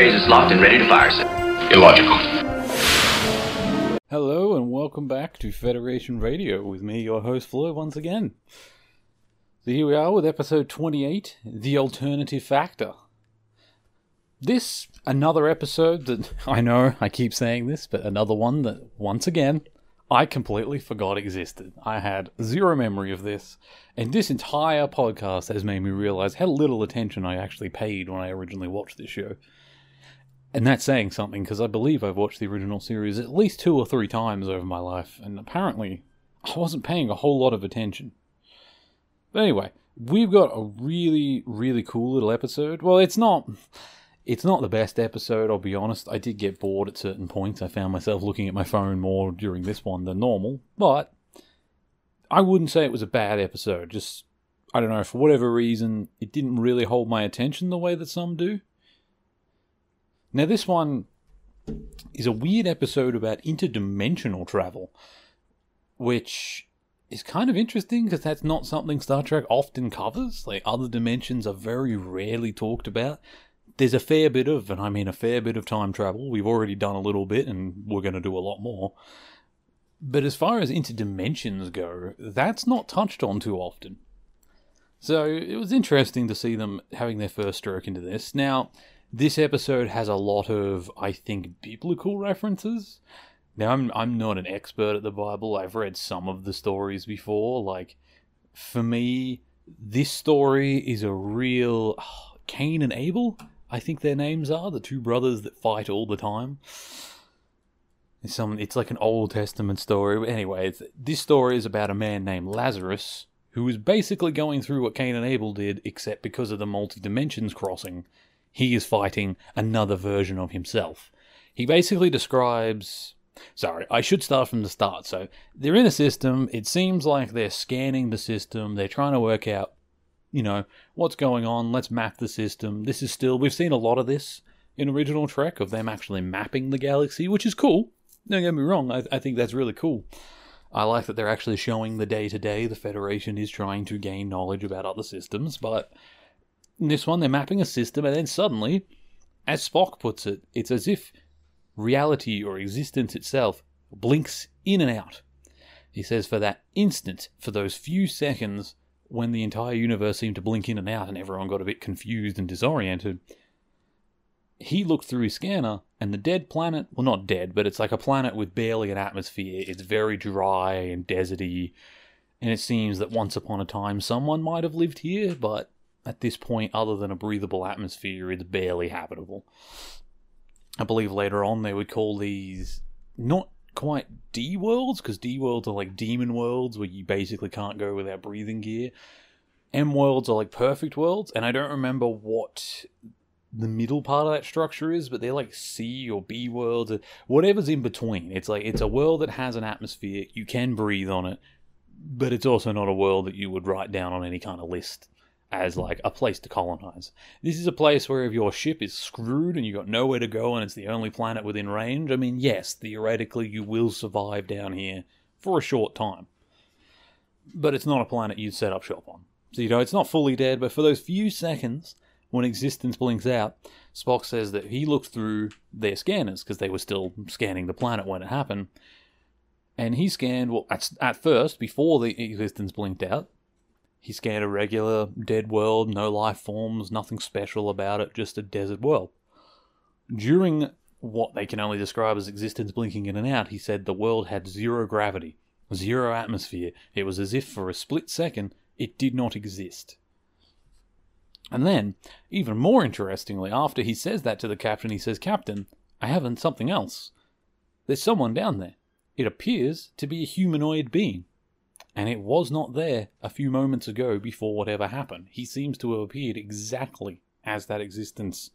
phases locked and ready to fire, sir. Illogical. Hello and welcome back to Federation Radio with me, your host Fleur, once again. So here we are with episode 28, The Alternative Factor. This, another episode that, I know, I keep saying this, but another one that, once again, I completely forgot existed. I had zero memory of this, and this entire podcast has made me realize how little attention I actually paid when I originally watched this show. And that's saying something, because I believe I've watched the original series at least 2 or 3 times over my life, and apparently I wasn't paying a whole lot of attention. But anyway, we've got a really, really cool little episode. Well, it's not the best episode, I'll be honest. I did get bored at certain points. I found myself looking at my phone more during this one than normal. But I wouldn't say it was a bad episode. Just, I don't know, for whatever reason, it didn't really hold my attention the way that some do. Now, this one is a weird episode about interdimensional travel, which is kind of interesting because that's not something Star Trek often covers. Like, other dimensions are very rarely talked about. There's a fair bit of, and I mean a fair bit of time travel. We've already done a little bit, and we're going to do a lot more. But as far as interdimensions go, that's not touched on too often. So it was interesting to see them having their first stroke into this. Now, this episode has a lot of, I think, biblical references. Now, I'm not an expert at the Bible. I've read some of the stories before. Like, for me, this story is a real... Cain and Abel, I think their names are, the two brothers that fight all the time. It's like an Old Testament story. But anyway, this story is about a man named Lazarus, who is basically going through what Cain and Abel did, except because of the multi-dimensions crossing, he is fighting another version of himself. He basically describes... Sorry, I should start from the start. So, they're in a system. It seems like they're scanning the system. They're trying to work out, you know, what's going on, let's map the system. This is still, we've seen a lot of this in original Trek, of them actually mapping the galaxy, which is cool. Don't get me wrong, I think that's really cool. I like that they're actually showing the day-to-day, the Federation is trying to gain knowledge about other systems, but in this one, they're mapping a system, and then suddenly, as Spock puts it, it's as if reality or existence itself blinks in and out. He says for that instant, for those few seconds, when the entire universe seemed to blink in and out and everyone got a bit confused and disoriented, he looked through his scanner, and the dead planet, well, not dead, but it's like a planet with barely an atmosphere. It's very dry and deserty, and it seems that once upon a time someone might have lived here, but at this point, other than a breathable atmosphere, it's barely habitable. I believe later on they would call these not quite D-worlds, because D-worlds are like demon worlds where you basically can't go without breathing gear. M-worlds are like perfect worlds, and I don't remember what the middle part of that structure is, but they're like C or B worlds, or whatever's in between. It's like, it's a world that has an atmosphere, you can breathe on it, but it's also not a world that you would write down on any kind of list as like a place to colonize. This is a place where if your ship is screwed and you got nowhere to go and it's the only planet within range, I mean, yes, theoretically you will survive down here for a short time. But it's not a planet you'd set up shop on. So, you know, it's not fully dead, but for those few seconds when existence blinks out, Spock says that he looked through their scanners, because they were still scanning the planet when it happened, and he scanned, well, at first, before the existence blinked out, he scanned a regular dead world, no life forms, nothing special about it, just a desert world. During what they can only describe as existence blinking in and out, he said the world had zero gravity, zero atmosphere. It was as if for a split second it did not exist. And then, even more interestingly, after he says that to the captain, he says, "Captain, I have something else. There's someone down there. It appears to be a humanoid being. And it was not there a few moments ago before whatever happened. He seems to have appeared exactly as that existence,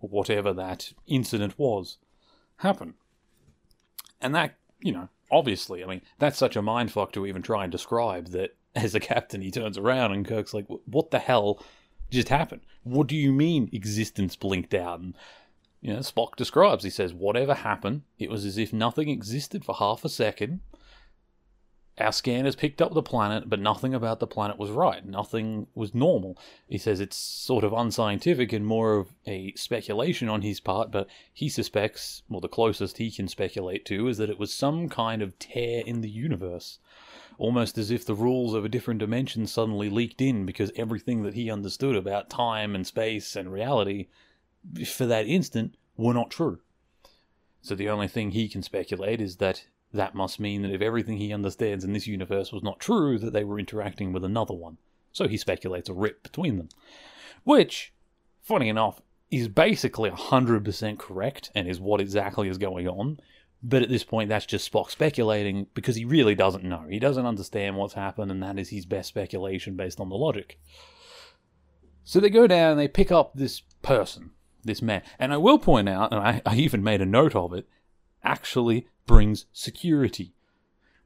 or whatever that incident was, happened." And that, you know, obviously, I mean, that's such a mindfuck to even try and describe that as a captain he turns around and Kirk's like, what the hell just happened? What do you mean existence blinked out? And, you know, Spock describes, he says, whatever happened, it was as if nothing existed for half a second, Our scanners picked up the planet, but nothing about the planet was right. Nothing was normal. He says it's sort of unscientific and more of a speculation on his part, but he suspects, well, the closest he can speculate to, is that it was some kind of tear in the universe. Almost as if the rules of a different dimension suddenly leaked in, because everything that he understood about time and space and reality, for that instant, were not true. So the only thing he can speculate is that that must mean that if everything he understands in this universe was not true, that they were interacting with another one. So he speculates a rip between them. Which, funny enough, is basically 100% correct and is what exactly is going on. But at this point, that's just Spock speculating because he really doesn't know. He doesn't understand what's happened, and that is his best speculation based on the logic. So they go down and they pick up this person, this man. And I will point out, and I even made a note of it, actually brings security.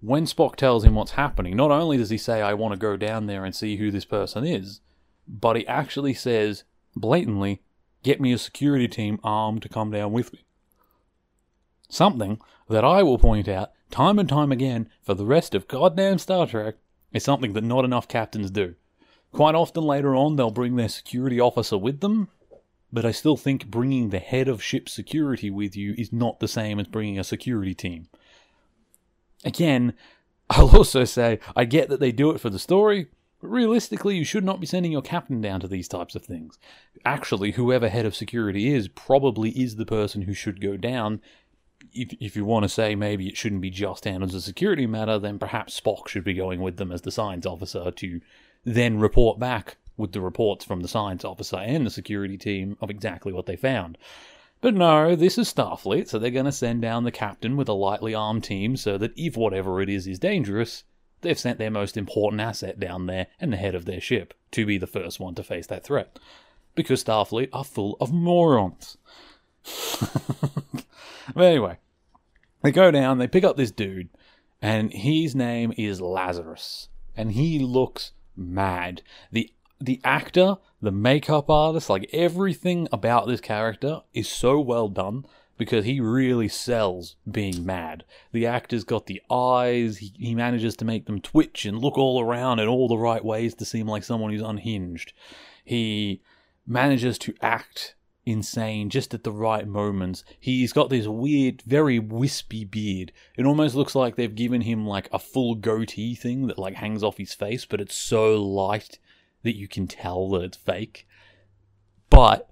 When Spock tells him what's happening, not only does he say, I want to go down there and see who this person is, but he actually says, blatantly, get me a security team armed to come down with me. Something that I will point out time and time again for the rest of goddamn Star Trek is something that not enough captains do. Quite often later on, they'll bring their security officer with them, but I still think bringing the head of ship security with you is not the same as bringing a security team. Again, I'll also say, I get that they do it for the story, but realistically, you should not be sending your captain down to these types of things. Actually, whoever head of security is, probably is the person who should go down. If you want to say maybe it shouldn't be just handled as a security matter, then perhaps Spock should be going with them as the science officer to then report back with the reports from the science officer and the security team of exactly what they found. But no, this is Starfleet, so they're going to send down the captain with a lightly armed team so that if whatever it is dangerous, they've sent their most important asset down there and the head of their ship to be the first one to face that threat. Because Starfleet are full of morons. But anyway, they go down, they pick up this dude, and his name is Lazarus. And he looks mad. The actor, the makeup artist, like everything about this character is so well done because he really sells being mad. The actor's got the eyes, he manages to make them twitch and look all around in all the right ways to seem like someone who's unhinged. He manages to act insane just at the right moments. He's got this weird, very wispy beard. It almost looks like they've given him like a full goatee thing that like hangs off his face, but it's so light that you can tell that it's fake. But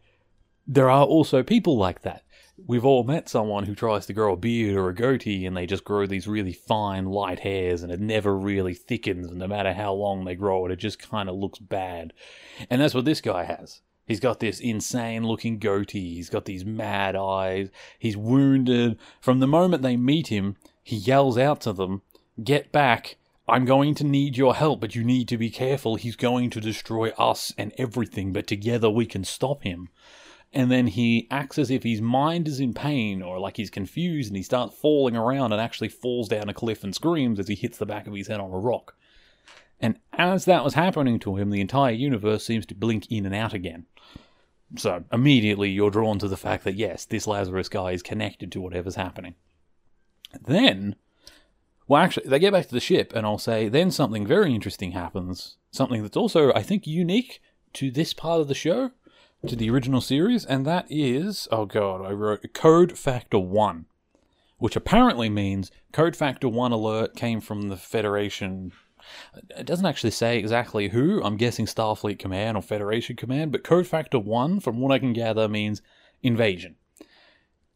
there are also people like that. We've all met someone who tries to grow a beard or a goatee and they just grow these really fine light hairs and it never really thickens, and no matter how long they grow it, it just kind of looks bad. And that's what this guy has. He's got this insane looking goatee, he's got these mad eyes, he's wounded. From the moment they meet him, he yells out to them, get back, I'm going to need your help, but you need to be careful. He's going to destroy us and everything, but together we can stop him. And then he acts as if his mind is in pain or like he's confused, and he starts falling around and actually falls down a cliff and screams as he hits the back of his head on a rock. And as that was happening to him, the entire universe seems to blink in and out again. So immediately you're drawn to the fact that, yes, this Lazarus guy is connected to whatever's happening. Then, well, actually, they get back to the ship, and I'll say, then something very interesting happens. Something that's also, I think, unique to this part of the show, to the original series, and that is, oh god, I wrote Code Factor 1, which apparently means Code Factor 1 alert came from the Federation. It doesn't actually say exactly who. I'm guessing Starfleet Command or Federation Command, but Code Factor 1, from what I can gather, means invasion.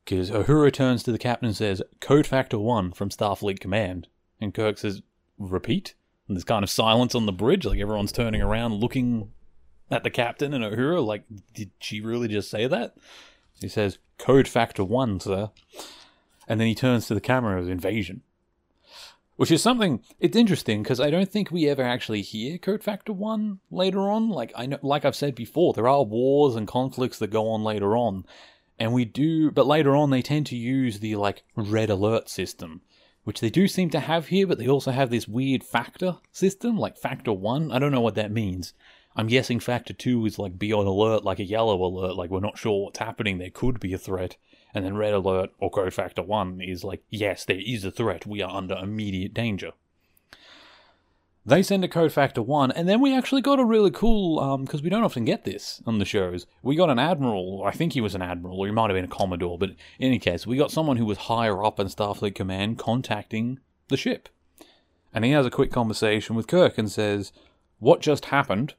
Because Uhura turns to the captain and says, Code Factor 1 from Starfleet Command. And Kirk says, repeat? And there's kind of silence on the bridge, like everyone's turning around looking at the captain and Uhura, like, did she really just say that? He says, Code Factor 1, sir. And then he turns to the camera as invasion. Which is something, it's interesting, because I don't think we ever actually hear Code Factor 1 later on. Like I know, like I've said before, there are wars and conflicts that go on later on. And we do, but later on they tend to use the, like, red alert system. Which they do seem to have here, but they also have this weird factor system, like Factor 1. I don't know what that means. I'm guessing Factor 2 is, like, be on alert, like a yellow alert. Like, we're not sure what's happening, there could be a threat. And then Red Alert, or Code Factor 1, is like, yes, there is a threat, we are under immediate danger. They send a Code Factor 1, and then we actually got a really cool, because we don't often get this on the shows. We got an admiral, I think he was an admiral, or he might have been a commodore, but in any case, we got someone who was higher up in Starfleet Command contacting the ship. And he has a quick conversation with Kirk and says, what just happened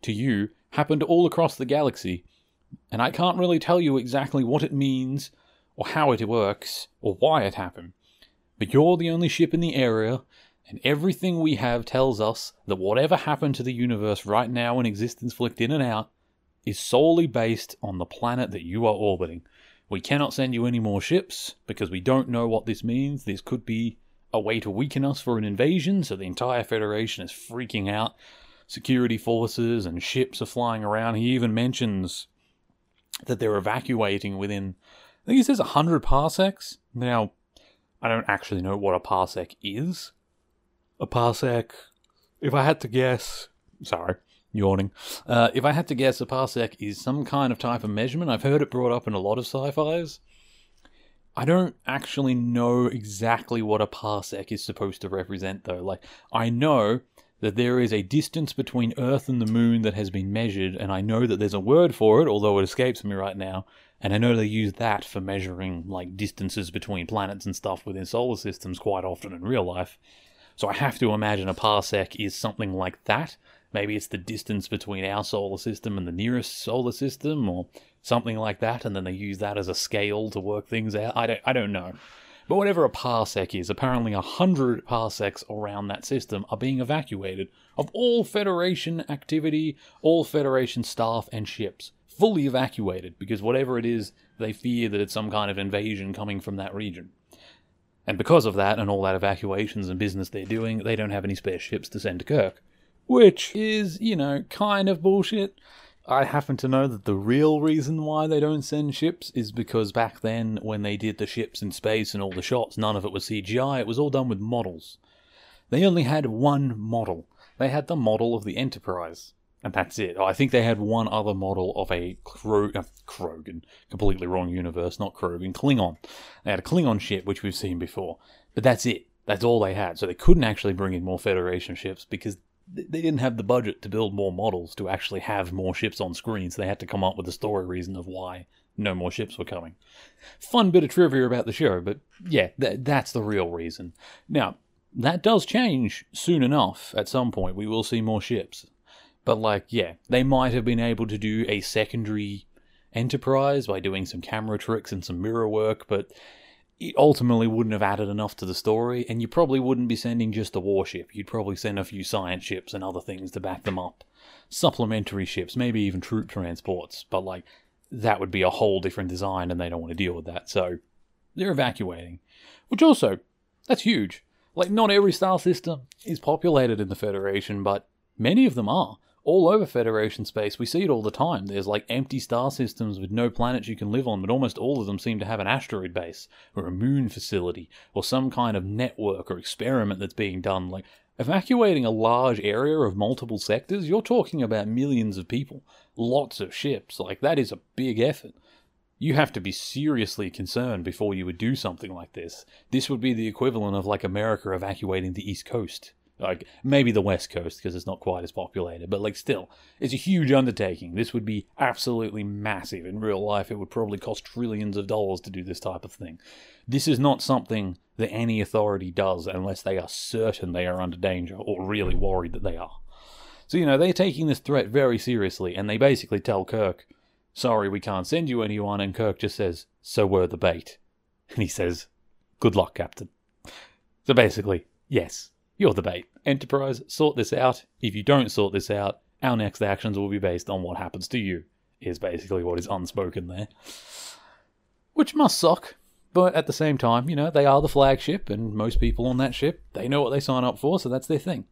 to you happened all across the galaxy, and I can't really tell you exactly what it means, or how it works, or why it happened. But you're the only ship in the area, and everything we have tells us that whatever happened to the universe right now and existence flicked in and out is solely based on the planet that you are orbiting. We cannot send you any more ships because we don't know what this means. This could be a way to weaken us for an invasion, so the entire Federation is freaking out. Security forces and ships are flying around. He even mentions that they're evacuating within, I think he says 100 parsecs. Now, I don't actually know what a parsec is. A parsec, if I had to guess, sorry, yawning. If I had to guess, a parsec is some kind of type of measurement. I've heard it brought up in a lot of sci-fis. I don't actually know exactly what a parsec is supposed to represent, though. Like, I know that there is a distance between Earth and the Moon that has been measured, and I know that there's a word for it, although it escapes me right now, and I know they use that for measuring, like, distances between planets and stuff within solar systems quite often in real life. So I have to imagine a parsec is something like that. Maybe it's the distance between our solar system and the nearest solar system or something like that, and then they use that as a scale to work things out. I don't know. But whatever a parsec is, apparently 100 parsecs around that system are being evacuated of all Federation activity, all Federation staff and ships. Fully evacuated, because whatever it is, they fear that it's some kind of invasion coming from that region. And because of that, and all that evacuations and business they're doing, they don't have any spare ships to send to Kirk. Which is, you know, kind of bullshit. I happen to know that the real reason why they don't send ships is because back then, when they did the ships in space and all the shots, none of it was CGI, it was all done with models. They only had one model. They had the model of the Enterprise. And that's it. I think they had one other model of a Krogan. Completely wrong universe, not Krogan. Klingon. They had a Klingon ship, which we've seen before. But that's it. That's all they had. So they couldn't actually bring in more Federation ships because they didn't have the budget to build more models to actually have more ships on screen. So they had to come up with a story reason of why no more ships were coming. Fun bit of trivia about the show, but yeah, that's the real reason. Now, that does change soon enough. At some point, we will see more ships. But, like, yeah, they might have been able to do a secondary Enterprise by doing some camera tricks and some mirror work, but it ultimately wouldn't have added enough to the story, and you probably wouldn't be sending just a warship. You'd probably send a few science ships and other things to back them up. Supplementary ships, maybe even troop transports, but, like, that would be a whole different design, and they don't want to deal with that, so they're evacuating. Which also, that's huge. Like, not every star system is populated in the Federation, but many of them are. All over Federation space, we see it all the time. There's, like, empty star systems with no planets you can live on, but almost all of them seem to have an asteroid base, or a moon facility, or some kind of network or experiment that's being done. Like, evacuating a large area of multiple sectors, you're talking about millions of people. Lots of ships. Like, that is a big effort. You have to be seriously concerned before you would do something like this. This would be the equivalent of, like, America evacuating the East Coast. Like, maybe the West Coast, because it's not quite as populated, but, like, still, it's a huge undertaking. This would be absolutely massive. In real life, it would probably cost trillions of dollars to do this type of thing. This is not something that any authority does unless they are certain they are under danger or really worried that they are. So, you know, they're taking this threat very seriously, and they basically tell Kirk, sorry, we can't send you anyone, and Kirk just says, so we're the bait. And he says, good luck, Captain. So basically, yes. You're the bait. Enterprise, sort this out. If you don't sort this out, our next actions will be based on what happens to you, is basically what is unspoken there. Which must suck, but at the same time, you know, they are the flagship, and most people on that ship, they know what they sign up for, so that's their thing.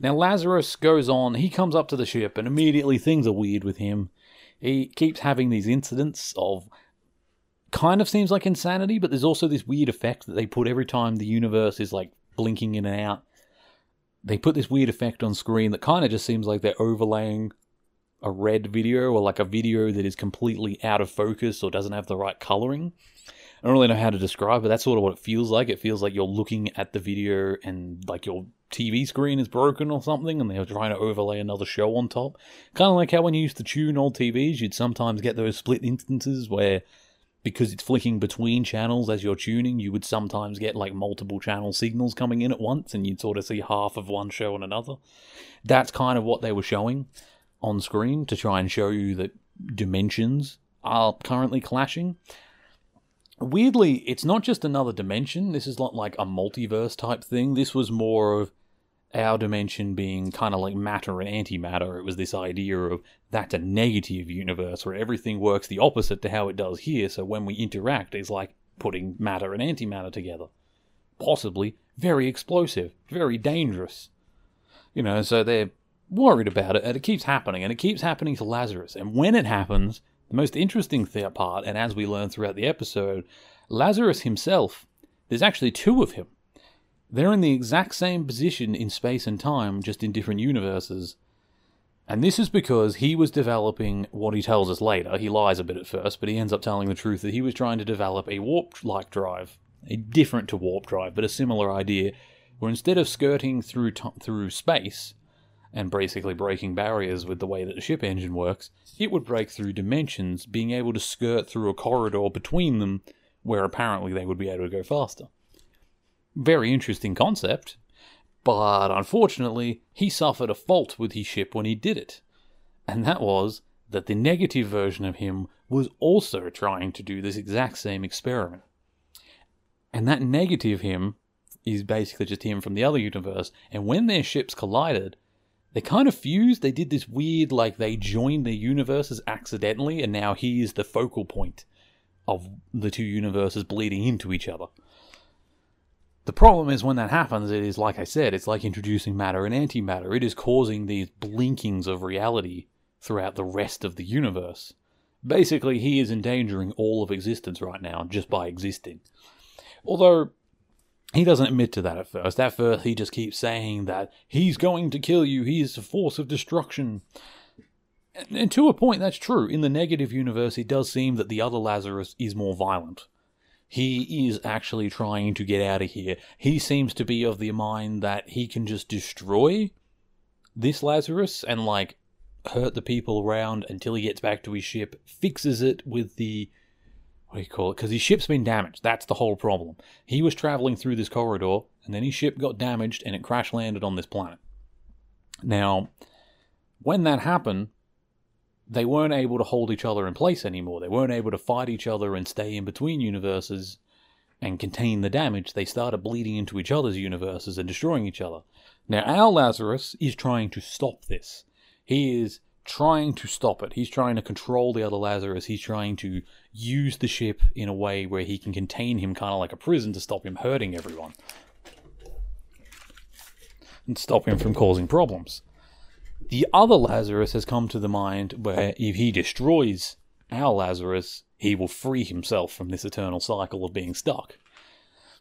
Now, Lazarus goes on, he comes up to the ship, and immediately things are weird with him. He keeps having these incidents of kind of seems like insanity, but there's also this weird effect that they put every time the universe is, like, blinking in and out. They put this weird effect on screen that kind of just seems like they're overlaying a red video or like a video that is completely out of focus or doesn't have the right coloring. I don't really know how to describe it. That's sort of what it feels like. It feels like you're looking at the video and like you're TV screen is broken or something, and they were trying to overlay another show on top. Kind of like how when you used to tune old TVs, you'd sometimes get those split instances where, because it's flicking between channels as you're tuning, you would sometimes get, like, multiple channel signals coming in at once, and you'd sort of see half of one show and another. That's kind of what they were showing on screen, to try and show you that dimensions are currently clashing. Weirdly, it's not just another dimension. This is not like a multiverse type thing. This was more of our dimension being kind of like matter and antimatter. It was this idea of that's a negative universe where everything works the opposite to how it does here, so when we interact, it's like putting matter and antimatter together. Possibly very explosive, very dangerous. You know, so they're worried about it, and it keeps happening, and it keeps happening to Lazarus. And when it happens, the most interesting part, and as we learn throughout the episode, Lazarus himself, there's actually two of him. They're in the exact same position in space and time, just in different universes. And this is because he was developing what he tells us later. He lies a bit at first, but he ends up telling the truth that he was trying to develop a warp-like drive. A different to warp drive, but a similar idea, where instead of skirting through space and basically breaking barriers with the way that the ship engine works, it would break through dimensions, being able to skirt through a corridor between them, where apparently they would be able to go faster. Very interesting concept, but unfortunately, he suffered a fault with his ship when he did it. And that was that the negative version of him was also trying to do this exact same experiment. And that negative him is basically just him from the other universe, and when their ships collided, they kind of fused. They did this weird, like, they joined their universes accidentally, and now he is the focal point of the two universes bleeding into each other. The problem is when that happens, it is, like I said, it's like introducing matter and antimatter. It is causing these blinkings of reality throughout the rest of the universe. Basically, he is endangering all of existence right now just by existing. Although, he doesn't admit to that at first. At first, he just keeps saying that he's going to kill you, he is the force of destruction. And to a point, that's true. In the negative universe, it does seem that the other Lazarus is more violent. He is actually trying to get out of here. He seems to be of the mind that he can just destroy this Lazarus and, like, hurt the people around until he gets back to his ship, fixes it with the... what do you call it? Because his ship's been damaged. That's the whole problem. He was traveling through this corridor, and then his ship got damaged, and it crash-landed on this planet. Now, when that happened, they weren't able to hold each other in place anymore. They weren't able to fight each other and stay in between universes and contain the damage. They started bleeding into each other's universes and destroying each other. Now, our Lazarus is trying to stop this. He is trying to stop it. He's trying to control the other Lazarus. He's trying to use the ship in a way where he can contain him, kind of like a prison, to stop him hurting everyone. And stop him from causing problems. The other Lazarus has come to the mind where if he destroys our Lazarus, he will free himself from this eternal cycle of being stuck.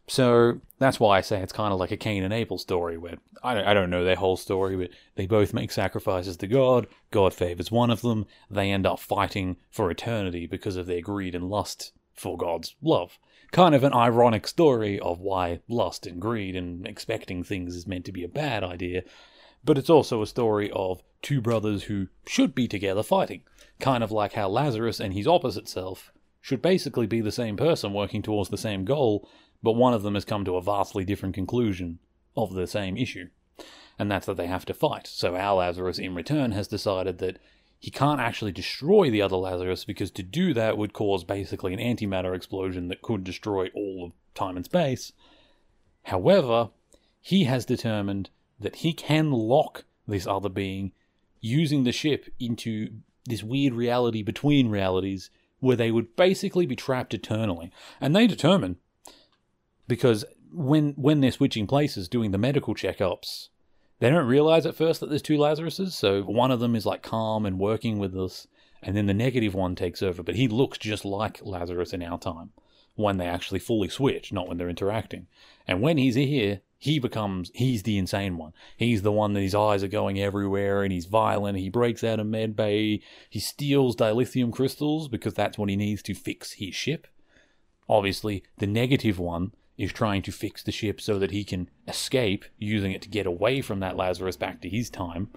So that's why I say it's kind of like a Cain and Abel story, where I don't know their whole story, but they both make sacrifices to God. God favors one of them. They end up fighting for eternity because of their greed and lust for God's love. Kind of an ironic story of why lust and greed and expecting things is meant to be a bad idea. But it's also a story of two brothers who should be together fighting. Kind of like how Lazarus and his opposite self should basically be the same person working towards the same goal, but one of them has come to a vastly different conclusion of the same issue. And that's that they have to fight. So our Lazarus in return has decided that he can't actually destroy the other Lazarus, because to do that would cause basically an antimatter explosion that could destroy all of time and space. However, he has determined that he can lock this other being using the ship into this weird reality between realities where they would basically be trapped eternally. And they determine, because when they're switching places, doing the medical checkups, they don't realize at first that there's two Lazaruses, so one of them is like calm and working with us, and then the negative one takes over, but he looks just like Lazarus in our time, when they actually fully switch, not when they're interacting. And when he's here, he's the insane one. He's the one that his eyes are going everywhere, and he's violent, he breaks out of medbay, he steals dilithium crystals, because that's what he needs to fix his ship. Obviously, the negative one is trying to fix the ship so that he can escape, using it to get away from that Lazarus back to his time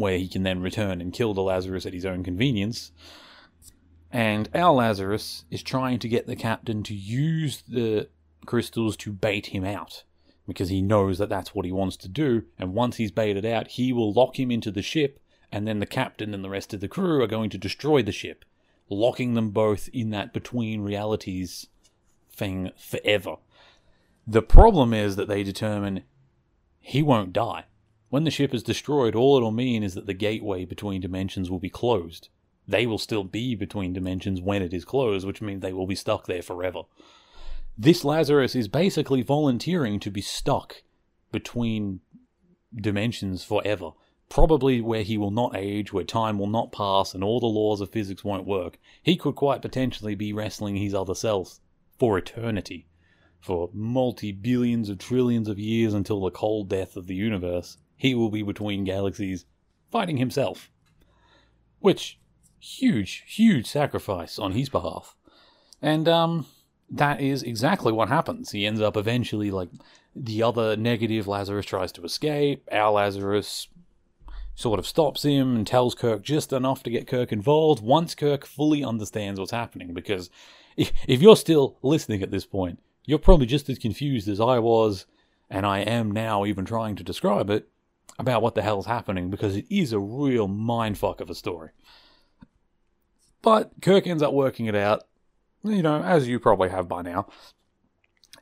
where he can then return and kill the Lazarus at his own convenience. And our Lazarus is trying to get the captain to use the crystals to bait him out, because he knows that that's what he wants to do, and once he's baited out, he will lock him into the ship, and then the captain and the rest of the crew are going to destroy the ship, locking them both in that between realities thing forever. The problem is that they determine he won't die. When the ship is destroyed, all it'll mean is that the gateway between dimensions will be closed. They will still be between dimensions when it is closed, which means they will be stuck there forever. This Lazarus is basically volunteering to be stuck between dimensions forever. Probably where he will not age, where time will not pass, and all the laws of physics won't work. He could quite potentially be wrestling his other selves for eternity. For multi-billions of trillions of years until the cold death of the universe. He will be between galaxies, fighting himself. Which, huge, huge sacrifice on his behalf. And, that is exactly what happens. He ends up eventually, like, the other negative Lazarus tries to escape. Our Lazarus sort of stops him and tells Kirk just enough to get Kirk involved, once Kirk fully understands what's happening. Because if you're still listening at this point, you're probably just as confused as I was, and I am now even trying to describe it, about what the hell's happening, because it is a real mindfuck of a story. But Kirk ends up working it out, you know, as you probably have by now.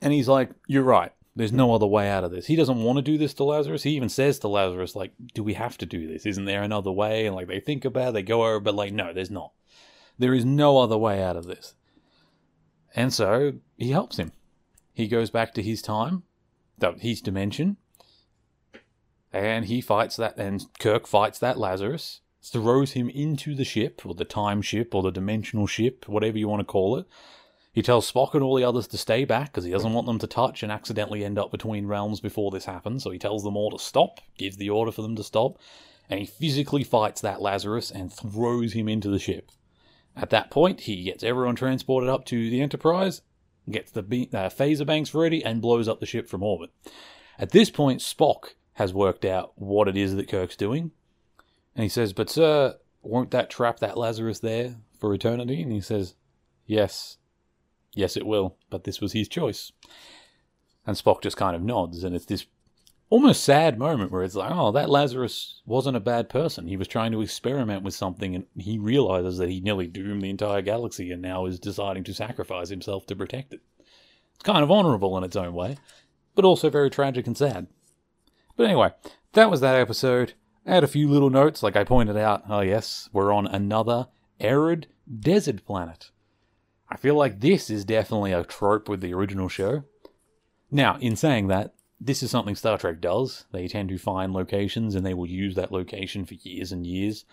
And he's like, you're right, there's no other way out of this. He doesn't want to do this to Lazarus. He even says to Lazarus, like, do we have to do this? Isn't there another way? And, like, they think about it, they go over, but, like, no, there's not. There is no other way out of this. And so he helps him. He goes back to his time, his dimension, and he fights that, and Kirk fights that Lazarus, throws him into the ship, or the time ship, or the dimensional ship, whatever you want to call it. He tells Spock and all the others to stay back, because he doesn't want them to touch and accidentally end up between realms before this happens, so he tells them all to stop, gives the order for them to stop, and he physically fights that Lazarus and throws him into the ship. At that point, he gets everyone transported up to the Enterprise, gets the phaser banks ready, and blows up the ship from orbit. At this point, Spock has worked out what it is that Kirk's doing. And he says, but sir, won't that trap that Lazarus there for eternity? And he says, yes. Yes, it will. But this was his choice. And Spock just kind of nods. And it's this almost sad moment where it's like, oh, that Lazarus wasn't a bad person. He was trying to experiment with something, and he realizes that he nearly doomed the entire galaxy and now is deciding to sacrifice himself to protect it. It's kind of honorable in its own way, but also very tragic and sad. But anyway, that was that episode. I had a few little notes, like I pointed out, oh yes, we're on another arid desert planet. I feel like this is definitely a trope with the original show. Now, in saying that, this is something Star Trek does. They tend to find locations, and they will use that location for years and years.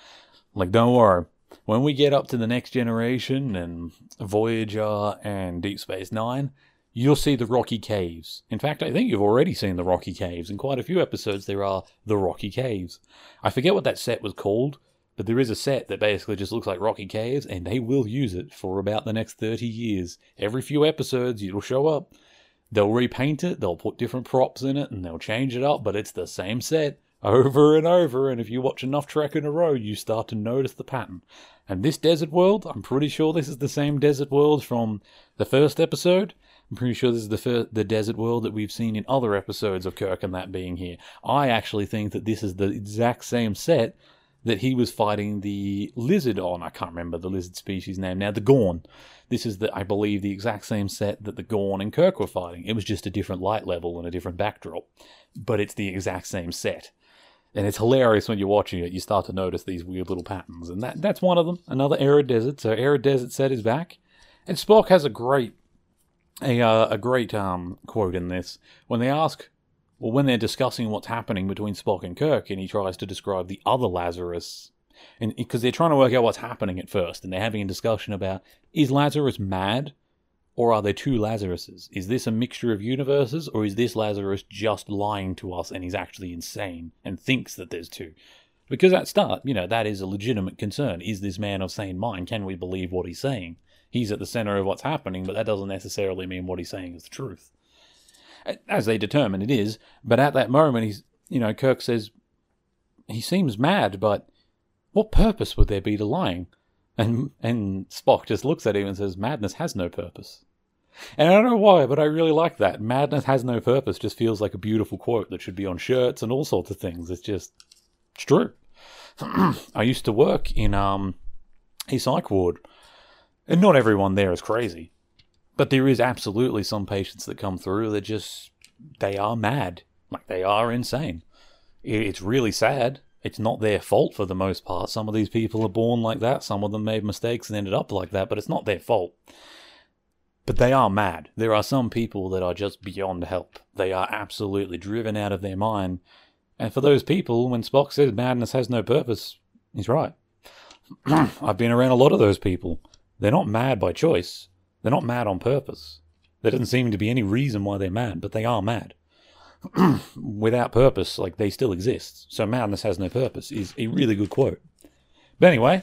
Like, don't worry. When we get up to the Next Generation and Voyager and Deep Space Nine, you'll see the rocky caves. In fact, I think you've already seen the rocky caves. In quite a few episodes, there are the rocky caves. I forget what that set was called, but there is a set that basically just looks like rocky caves, and they will use it for about the next 30 years. Every few episodes, it'll show up. They'll repaint it, they'll put different props in it, and they'll change it up, but it's the same set over and over, and if you watch enough Trek in a row, you start to notice the pattern. And this desert world, I'm pretty sure this is the same desert world from the first episode. I'm pretty sure this is the desert world that we've seen in other episodes of Kirk and that being here. I actually think that this is the exact same set that he was fighting the lizard on. I can't remember the lizard species name now. The Gorn. This is, I believe, the exact same set that the Gorn and Kirk were fighting. It was just a different light level and a different backdrop. But it's the exact same set. And it's hilarious when you're watching it. You start to notice these weird little patterns. And that's one of them. Another arid desert. So arid desert set is back. And Spock has a great quote in this. When they ask... Well, when they're discussing what's happening between Spock and Kirk, and he tries to describe the other Lazarus, and because they're trying to work out what's happening at first, and they're having a discussion about, is Lazarus mad, or are there two Lazaruses? Is this a mixture of universes, or is this Lazarus just lying to us, and he's actually insane, and thinks that there's two? Because at start, you know, that is a legitimate concern. Is this man of sane mind? Can we believe what he's saying? he's at the center of what's happening, but that doesn't necessarily mean what he's saying is the truth. As they determine it is, but at that moment, he's, you know, Kirk says, he seems mad, but what purpose would there be to lying? And Spock just looks at him and says, madness has no purpose. And I don't know why, but I really like that. Madness has no purpose just feels like a beautiful quote that should be on shirts and all sorts of things. It's just, it's true. I used to work in a psych ward, and not everyone there is crazy. But there is absolutely some patients that come through that just, they are mad. Like, they are insane. It's really sad. It's not their fault for the most part. Some of these people are born like that. Some of them made mistakes and ended up like that, but it's not their fault. But they are mad. There are some people that are just beyond help. They are absolutely driven out of their mind. And for those people, when Spock says madness has no purpose, he's right. I've been around a lot of those people. They're not mad by choice. They're not mad on purpose. There doesn't seem to be any reason why they're mad, but they are mad. Without purpose, like, they still exist. So madness has no purpose is a really good quote. But anyway,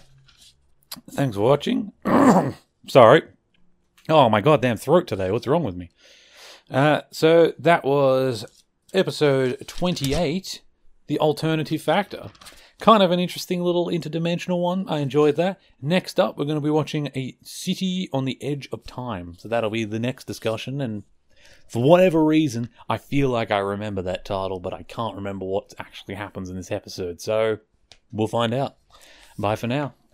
thanks for watching. Sorry. Oh, my goddamn throat today. What's wrong with me? So that was episode 28, The Alternative Factor. Kind of an interesting little interdimensional one. I enjoyed that. Next up, we're going to be watching A City on the Edge of Time. So that'll be the next discussion. And for whatever reason, I feel like I remember that title, but I can't remember what actually happens in this episode. So we'll find out. Bye for now.